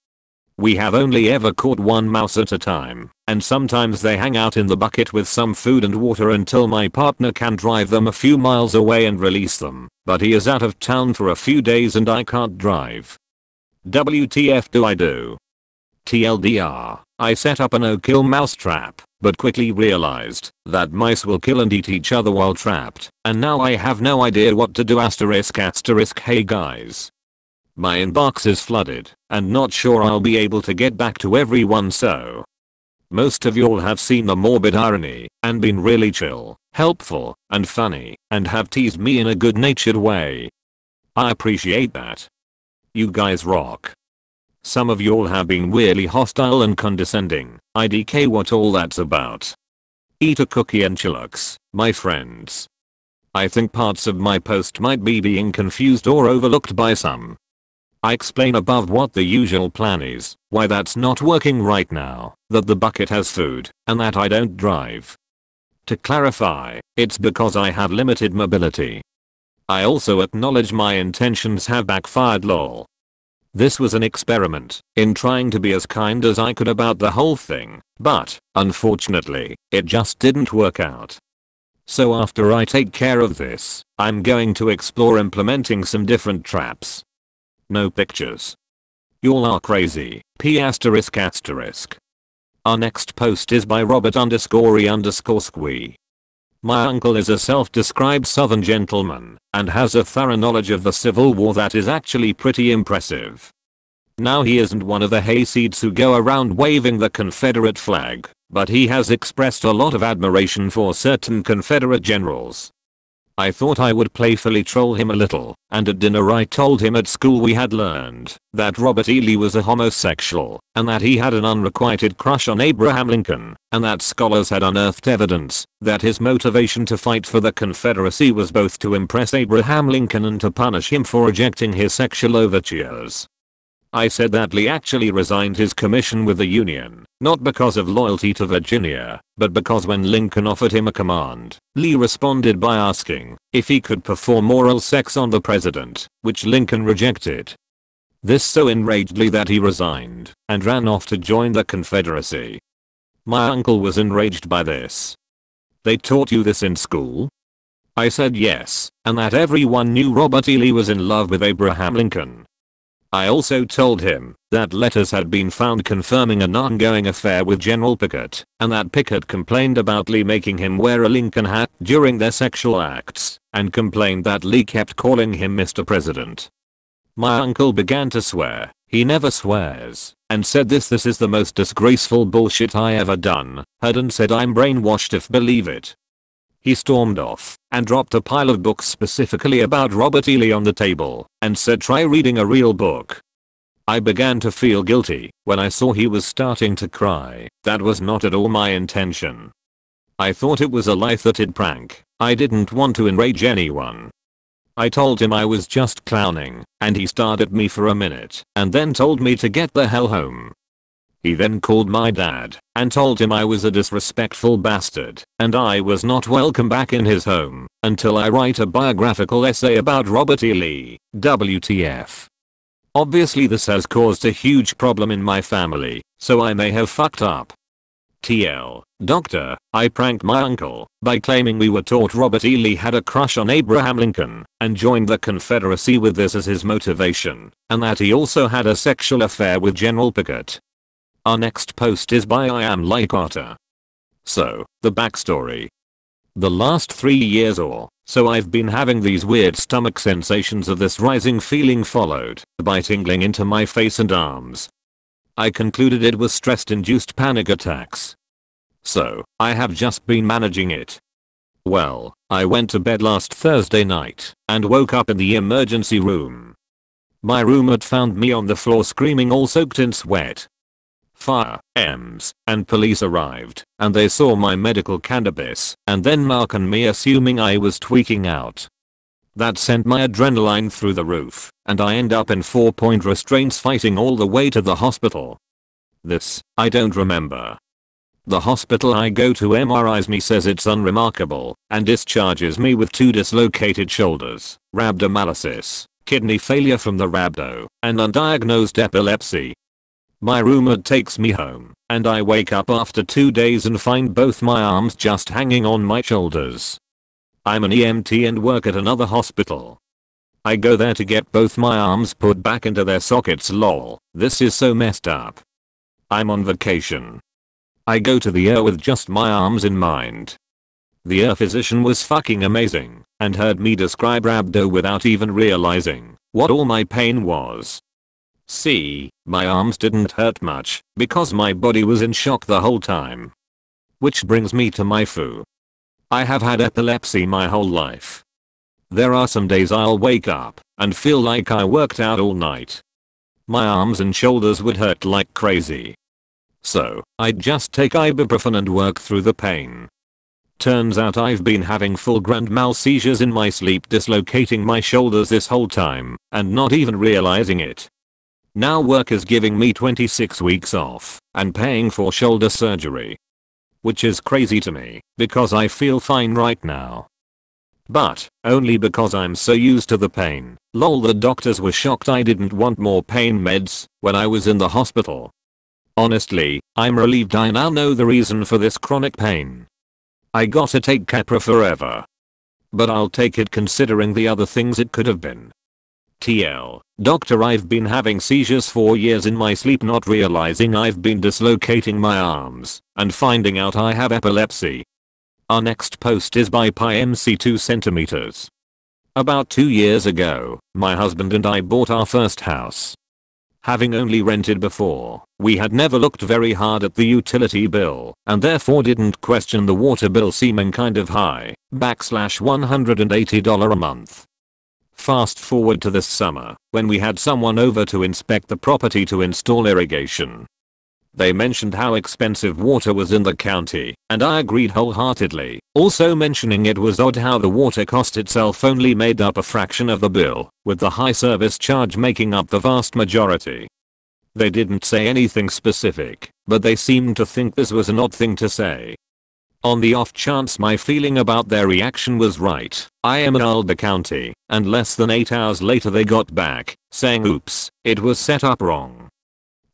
We have only ever caught one mouse at a time, and sometimes they hang out in the bucket with some food and water until my partner can drive them a few miles away and release them, but he is out of town for a few days and I can't drive. WTF do I do? TLDR, I set up a no-kill mouse trap, but quickly realized that mice will kill and eat each other while trapped, and now I have no idea what to do. ****, hey guys. My inbox is flooded, and not sure I'll be able to get back to everyone, so most of y'all have seen the morbid irony and been really chill, helpful, and funny, and have teased me in a good-natured way. I appreciate that. You guys rock. Some of y'all have been weirdly hostile and condescending. IDK, what all that's about. Eat a cookie and chillax, my friends. I think parts of my post might be being confused or overlooked by some. I explain above what the usual plan is, why that's not working right now, that the bucket has food, and that I don't drive. To clarify, it's because I have limited mobility. I also acknowledge my intentions have backfired, lol. This was an experiment in trying to be as kind as I could about the whole thing, but unfortunately, it just didn't work out. So after I take care of this, I'm going to explore implementing some different traps. No pictures. Y'all are crazy. ****. Our next post is by Robert_E_squee. My uncle is a self-described southern gentleman and has a thorough knowledge of the Civil War that is actually pretty impressive. Now, he isn't one of the hayseeds who go around waving the Confederate flag, but he has expressed a lot of admiration for certain Confederate generals. I thought I would playfully troll him a little, and at dinner I told him at school we had learned that Robert E. Lee was a homosexual, and that he had an unrequited crush on Abraham Lincoln, and that scholars had unearthed evidence that his motivation to fight for the Confederacy was both to impress Abraham Lincoln and to punish him for rejecting his sexual overtures. I said that Lee actually resigned his commission with the Union, not because of loyalty to Virginia, but because when Lincoln offered him a command, Lee responded by asking if he could perform oral sex on the president, which Lincoln rejected. This so enraged Lee that he resigned and ran off to join the Confederacy. My uncle was enraged by this. They taught you this in school? I said yes, and that everyone knew Robert E. Lee was in love with Abraham Lincoln. I also told him that letters had been found confirming an ongoing affair with General Pickett, and that Pickett complained about Lee making him wear a Lincoln hat during their sexual acts, and complained that Lee kept calling him Mr. President. My uncle began to swear. He never swears, and said this is the most disgraceful bullshit I ever done, heard, and said I'm brainwashed if believe it. He stormed off and dropped a pile of books specifically about Robert E. Lee on the table and said try reading a real book. I began to feel guilty when I saw he was starting to cry. That was not at all my intention. I thought it was a light-hearted prank. I didn't want to enrage anyone. I told him I was just clowning, and he stared at me for a minute and then told me to get the hell home. He then called my dad and told him I was a disrespectful bastard and I was not welcome back in his home until I write a biographical essay about Robert E. Lee. WTF. Obviously this has caused a huge problem in my family, so I may have fucked up. TL. Doctor, I pranked my uncle by claiming we were taught Robert E. Lee had a crush on Abraham Lincoln and joined the Confederacy with this as his motivation, and that he also had a sexual affair with General Pickett. Our next post is by I Am Like Otter. So, the backstory. The last 3 years or so I've been having these weird stomach sensations of this rising feeling followed by tingling into my face and arms. I concluded it was stress-induced panic attacks. So, I have just been managing it. Well, I went to bed last Thursday night and woke up in the emergency room. My roommate found me on the floor screaming all soaked in sweat. Fire, EMS, and police arrived and they saw my medical cannabis and then Mark and me assuming I was tweaking out. That sent my adrenaline through the roof and I end up in 4-point restraints fighting all the way to the hospital. This, I don't remember. The hospital I go to MRIs me, says it's unremarkable, and discharges me with 2 dislocated shoulders, rhabdomyolysis, kidney failure from the rhabdo, and undiagnosed epilepsy. My roommate takes me home, and I wake up after 2 days and find both my arms just hanging on my shoulders. I'm an EMT and work at another hospital. I go there to get both my arms put back into their sockets. Lol, this is so messed up. I'm on vacation. I go to the ER with just my arms in mind. The ER physician was fucking amazing and heard me describe rhabdo without even realizing what all my pain was. See, my arms didn't hurt much because my body was in shock the whole time. Which brings me to my foo. I have had epilepsy my whole life. There are some days I'll wake up and feel like I worked out all night. My arms and shoulders would hurt like crazy. So, I'd just take ibuprofen and work through the pain. Turns out I've been having full grand mal seizures in my sleep, dislocating my shoulders this whole time and not even realizing it. Now work is giving me 26 weeks off and paying for shoulder surgery. Which is crazy to me because I feel fine right now. But, only because I'm so used to the pain. Lol, the doctors were shocked I didn't want more pain meds when I was in the hospital. Honestly, I'm relieved I now know the reason for this chronic pain. I gotta take Capra forever. But I'll take it considering the other things it could have been. TL. Doctor, I've been having seizures for years in my sleep, not realizing I've been dislocating my arms and finding out I have epilepsy. Our next post is by PiMC 2 centimeters. About 2 years ago, my husband and I bought our first house. Having only rented before, we had never looked very hard at the utility bill and therefore didn't question the water bill seeming kind of high, $180 a month. Fast forward to this summer, when we had someone over to inspect the property to install irrigation. They mentioned how expensive water was in the county, and I agreed wholeheartedly, also mentioning it was odd how the water cost itself only made up a fraction of the bill, with the high service charge making up the vast majority. They didn't say anything specific, but they seemed to think this was an odd thing to say. On the off chance my feeling about their reaction was right, I emailed the county, and less than 8 hours later they got back, saying oops, it was set up wrong.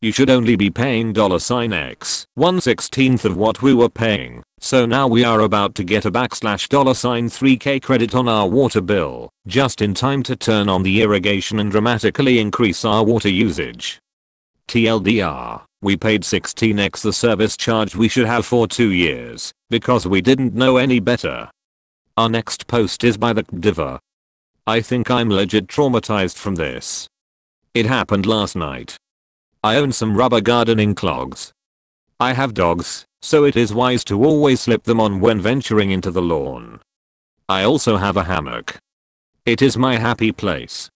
You should only be paying $X, 1/16th of what we were paying, so now we are about to get a $3K credit on our water bill, just in time to turn on the irrigation and dramatically increase our water usage. TLDR, we paid 16x the service charge we should have for 2 years, because we didn't know any better. Our next post is by the CDiver. I think I'm legit traumatized from this. It happened last night. I own some rubber gardening clogs. I have dogs, so it is wise to always slip them on when venturing into the lawn. I also have a hammock. It is my happy place.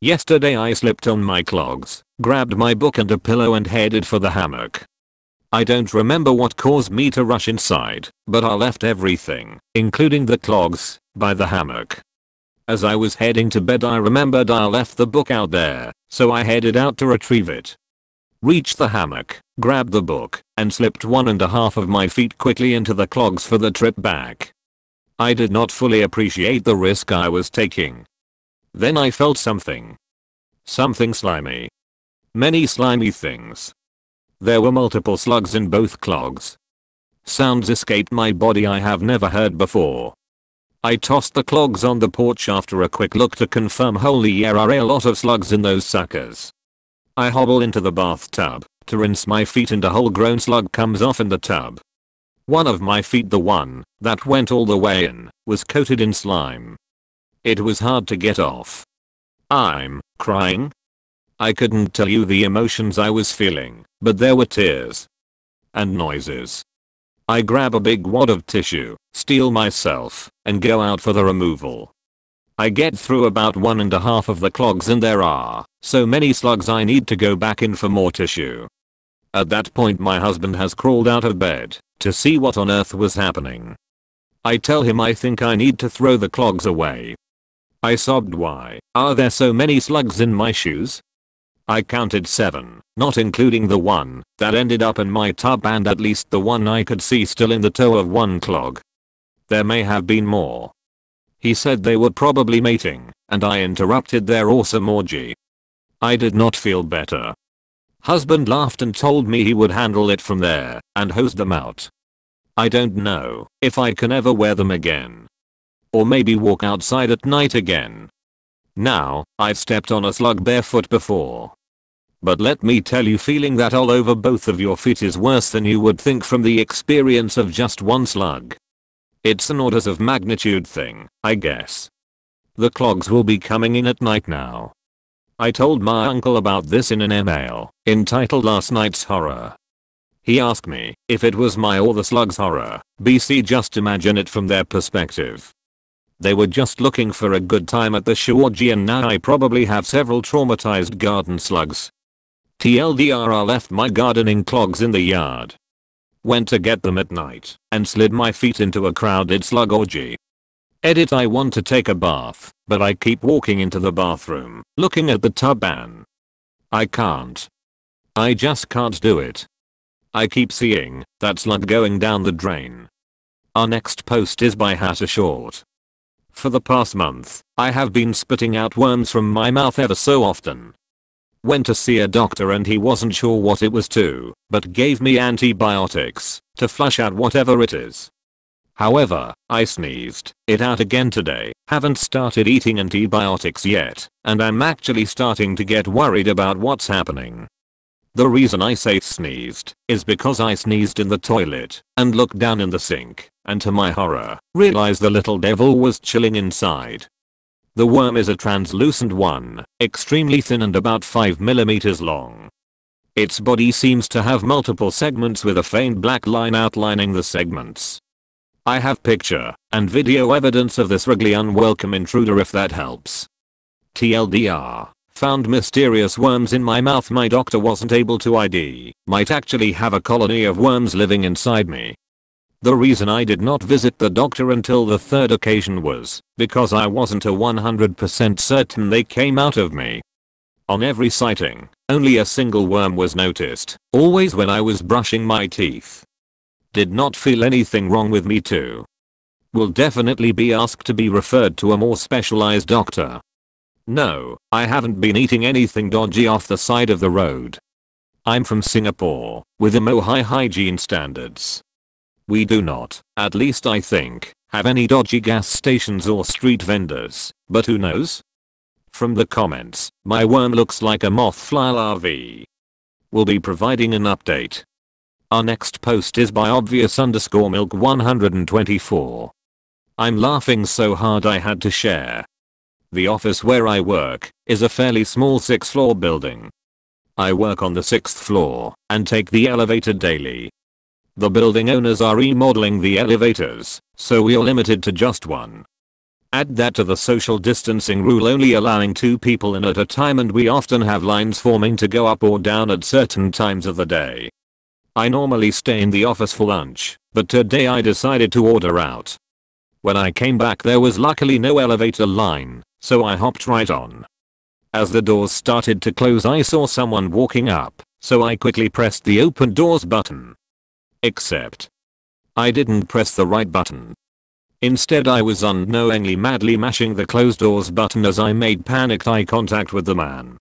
Yesterday I slipped on my clogs, grabbed my book and a pillow and headed for the hammock. I don't remember what caused me to rush inside, but I left everything, including the clogs, by the hammock. As I was heading to bed I remembered I left the book out there, so I headed out to retrieve it. reached the hammock, grabbed the book, and slipped 1.5 of my feet quickly into the clogs for the trip back. I did not fully appreciate the risk I was taking. Then I felt something. Something slimy. Many slimy things. There were multiple slugs in both clogs. Sounds escaped my body I have never heard before. I tossed the clogs on the porch after a quick look to confirm. Holy yeah, are a lot of slugs in those suckers. I hobble into the bathtub to rinse my feet and a whole grown slug comes off in the tub. One of my feet, the one that went all the way in, was coated in slime. It was hard to get off. I'm crying. I couldn't tell you the emotions I was feeling, but there were tears. And noises. I grab a big wad of tissue, steal myself, and go out for the removal. I get through about 1.5 of the clogs and there are so many slugs I need to go back in for more tissue. At that point my husband has crawled out of bed to see what on earth was happening. I tell him I think I need to throw the clogs away. I sobbed, why are there so many slugs in my shoes? I counted 7, not including the one that ended up in my tub and at least the one I could see still in the toe of one clog. There may have been more. He said they were probably mating, and I interrupted their awesome orgy. I did not feel better. Husband laughed and told me he would handle it from there and hose them out. I don't know if I can ever wear them again. Or maybe walk outside at night again. Now, I've stepped on a slug barefoot before. But let me tell you, feeling that all over both of your feet is worse than you would think from the experience of just one slug. It's an orders of magnitude thing, I guess. The clogs will be coming in at night now. I told my uncle about this in an email, entitled Last Night's Horror. He asked me if it was my or the slug's horror, BC just imagine it from their perspective. They were just looking for a good time at the orgy and now I probably have several traumatized garden slugs. TLDR, I left my gardening clogs in the yard. Went to get them at night and slid my feet into a crowded slug orgy. Edit, I want to take a bath, but I keep walking into the bathroom, looking at the tub and I can't. I just can't do it. I keep seeing that slug going down the drain. Our next post is by HataShort. For the past month, I have been spitting out worms from my mouth ever so often. Went to see a doctor and he wasn't sure what it was to, but gave me antibiotics to flush out whatever it is. However, I sneezed it out again today, haven't started eating antibiotics yet, and I'm actually starting to get worried about what's happening. The reason I say sneezed is because I sneezed in the toilet and looked down in the sink and to my horror realized the little devil was chilling inside. The worm is a translucent one, extremely thin and about 5 mm long. Its body seems to have multiple segments with a faint black line outlining the segments. I have picture and video evidence of this wriggly unwelcome intruder if that helps. TLDR. Found mysterious worms in my mouth my doctor wasn't able to ID, might actually have a colony of worms living inside me. The reason I did not visit the doctor until the third occasion was because I wasn't 100% certain they came out of me. On every sighting, only a single worm was noticed, always when I was brushing my teeth. Did not feel anything wrong with me too. Will definitely be asked to be referred to a more specialized doctor. No, I haven't been eating anything dodgy off the side of the road. I'm from Singapore, with high hygiene standards. We do not, at least I think, have any dodgy gas stations or street vendors, but who knows? From the comments, my worm looks like a moth-fly larvae. We'll be providing an update. Our next post is by obvious_milk124. I'm laughing so hard I had to share. The office where I work is a fairly small 6-floor building. I work on the 6th floor and take the elevator daily. The building owners are remodeling the elevators, so we are limited to just one. Add that to the social distancing rule only allowing 2 people in at a time and we often have lines forming to go up or down at certain times of the day. I normally stay in the office for lunch, but today I decided to order out. When I came back there was luckily no elevator line. So I hopped right on. As the doors started to close I saw someone walking up, so I quickly pressed the open doors button. Except, I didn't press the right button. Instead, I was unknowingly madly mashing the closed doors button as I made panicked eye contact with the man.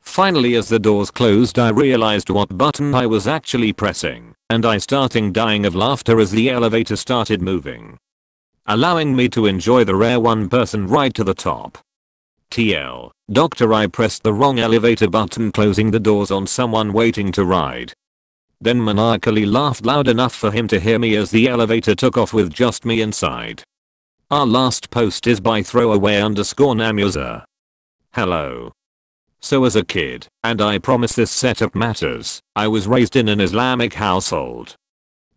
Finally, as the doors closed, I realized what button I was actually pressing, and I started dying of laughter as the elevator started moving, allowing me to enjoy the rare one-person ride to the top. TL, Doctor, I pressed the wrong elevator button, closing the doors on someone waiting to ride. Then maniacally laughed loud enough for him to hear me as the elevator took off with just me inside. Our last post is by throwaway_namuza. Hello. So as a kid, and I promise this setup matters, I was raised in an Islamic household.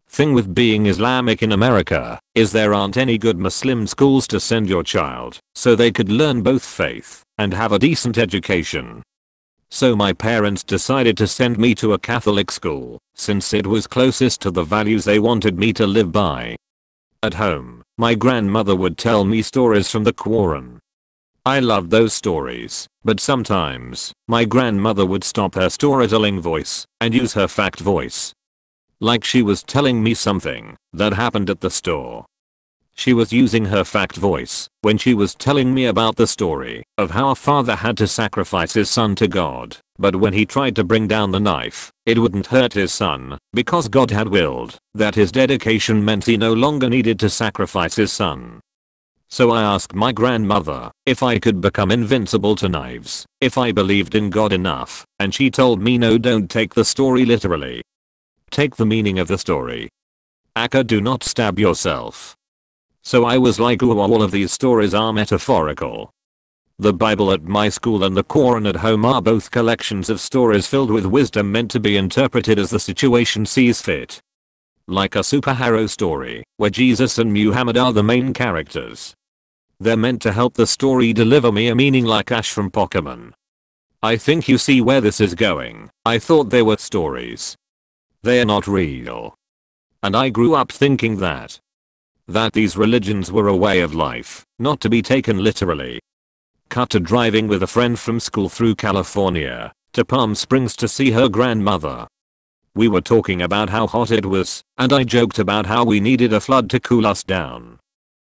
Thing with being Islamic in America is there aren't any good Muslim schools to send your child, so they could learn both faith and have a decent education. So my parents decided to send me to a Catholic school, since it was closest to the values they wanted me to live by. At home, my grandmother would tell me stories from the Quran. I loved those stories, but sometimes, my grandmother would stop her storytelling voice and use her fact voice. Like she was telling me something that happened at the store. She was using her fact voice when she was telling me about the story of how a father had to sacrifice his son to God, but when he tried to bring down the knife, it wouldn't hurt his son, because God had willed that his dedication meant he no longer needed to sacrifice his son. So I asked my grandmother if I could become invincible to knives, if I believed in God enough, and she told me no, don't take the story literally. Take the meaning of the story. Akka, do not stab yourself. So I was like, ooh, all of these stories are metaphorical. The Bible at my school and the Quran at home are both collections of stories filled with wisdom meant to be interpreted as the situation sees fit. Like a superhero story, where Jesus and Muhammad are the main characters. They're meant to help the story deliver me a meaning, like Ash from Pokemon. I think you see where this is going. I thought they were stories. They are not real. And I grew up thinking that these religions were a way of life, not to be taken literally. Cut to driving with a friend from school through California, to Palm Springs to see her grandmother. We were talking about how hot it was, and I joked about how we needed a flood to cool us down.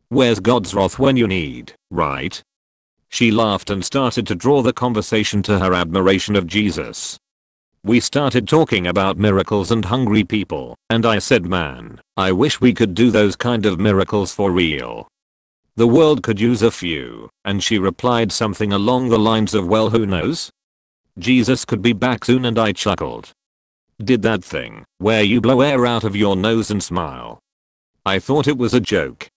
Where's God's wrath when you need, right? She laughed and started to draw the conversation to her admiration of Jesus. We started talking about miracles and hungry people, and I said, man, I wish we could do those kind of miracles for real. The world could use a few, and she replied something along the lines of, well, who knows? Jesus could be back soon, and I chuckled. Did that thing where you blow air out of your nose and smile. I thought it was a joke.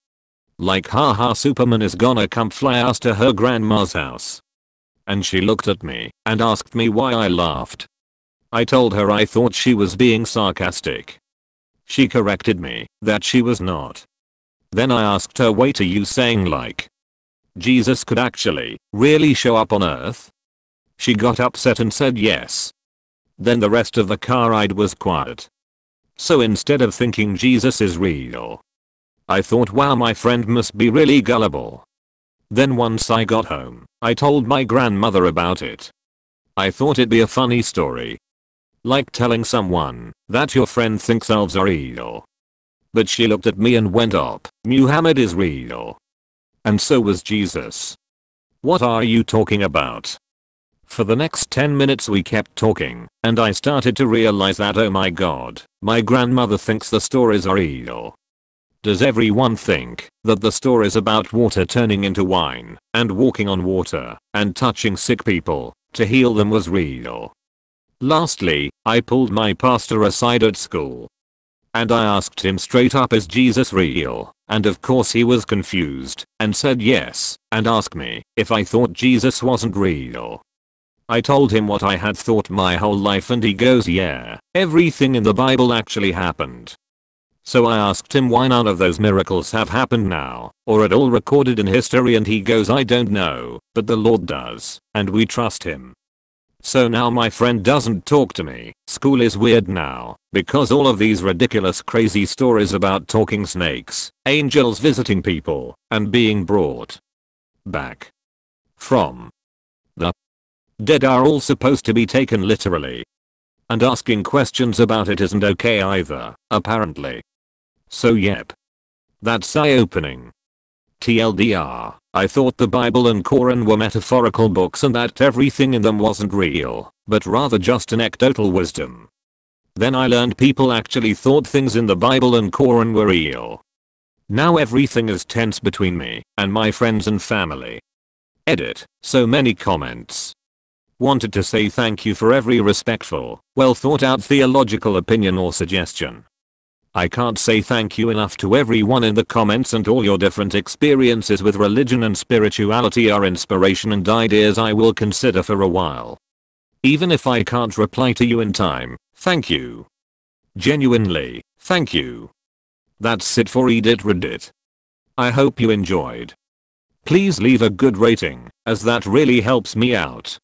Like, haha, Superman is gonna come fly us to her grandma's house. And she looked at me and asked me why I laughed. I told her I thought she was being sarcastic. She corrected me that she was not. Then I asked her, wait, are you saying like Jesus could actually really show up on earth? She got upset and said yes. Then the rest of the car ride was quiet. So instead of thinking Jesus is real, I thought, wow, my friend must be really gullible. Then once I got home, I told my grandmother about it. I thought it'd be a funny story. Like telling someone that your friend thinks elves are real. But she looked at me and went up, Muhammad is real. And so was Jesus. What are you talking about? For the next 10 minutes we kept talking, and I started to realize that, oh my god, my grandmother thinks the stories are real. Does everyone think that the stories about water turning into wine, and walking on water, and touching sick people to heal them was real? Lastly, I pulled my pastor aside at school. And I asked him straight up, is Jesus real? And of course he was confused, and said yes, and asked me if I thought Jesus wasn't real. I told him what I had thought my whole life, and he goes, yeah, everything in the Bible actually happened. So I asked him why none of those miracles have happened now, or at all recorded in history, and he goes, I don't know, but the Lord does, and we trust him. So now my friend doesn't talk to me. School is weird now, because all of these ridiculous crazy stories about talking snakes, angels visiting people, and being brought back from the dead are all supposed to be taken literally. And asking questions about it isn't okay either, apparently. So yep. That's eye-opening. TLDR, I thought the Bible and Quran were metaphorical books and that everything in them wasn't real, but rather just anecdotal wisdom. Then I learned people actually thought things in the Bible and Quran were real. Now everything is tense between me and my friends and family. Edit, so many comments. Wanted to say thank you for every respectful, well thought out theological opinion or suggestion. I can't say thank you enough to everyone in the comments, and all your different experiences with religion and spirituality are inspiration and ideas I will consider for a while. Even if I can't reply to you in time, thank you. Genuinely, thank you. That's it for Edit Reddit. I hope you enjoyed. Please leave a good rating, as that really helps me out.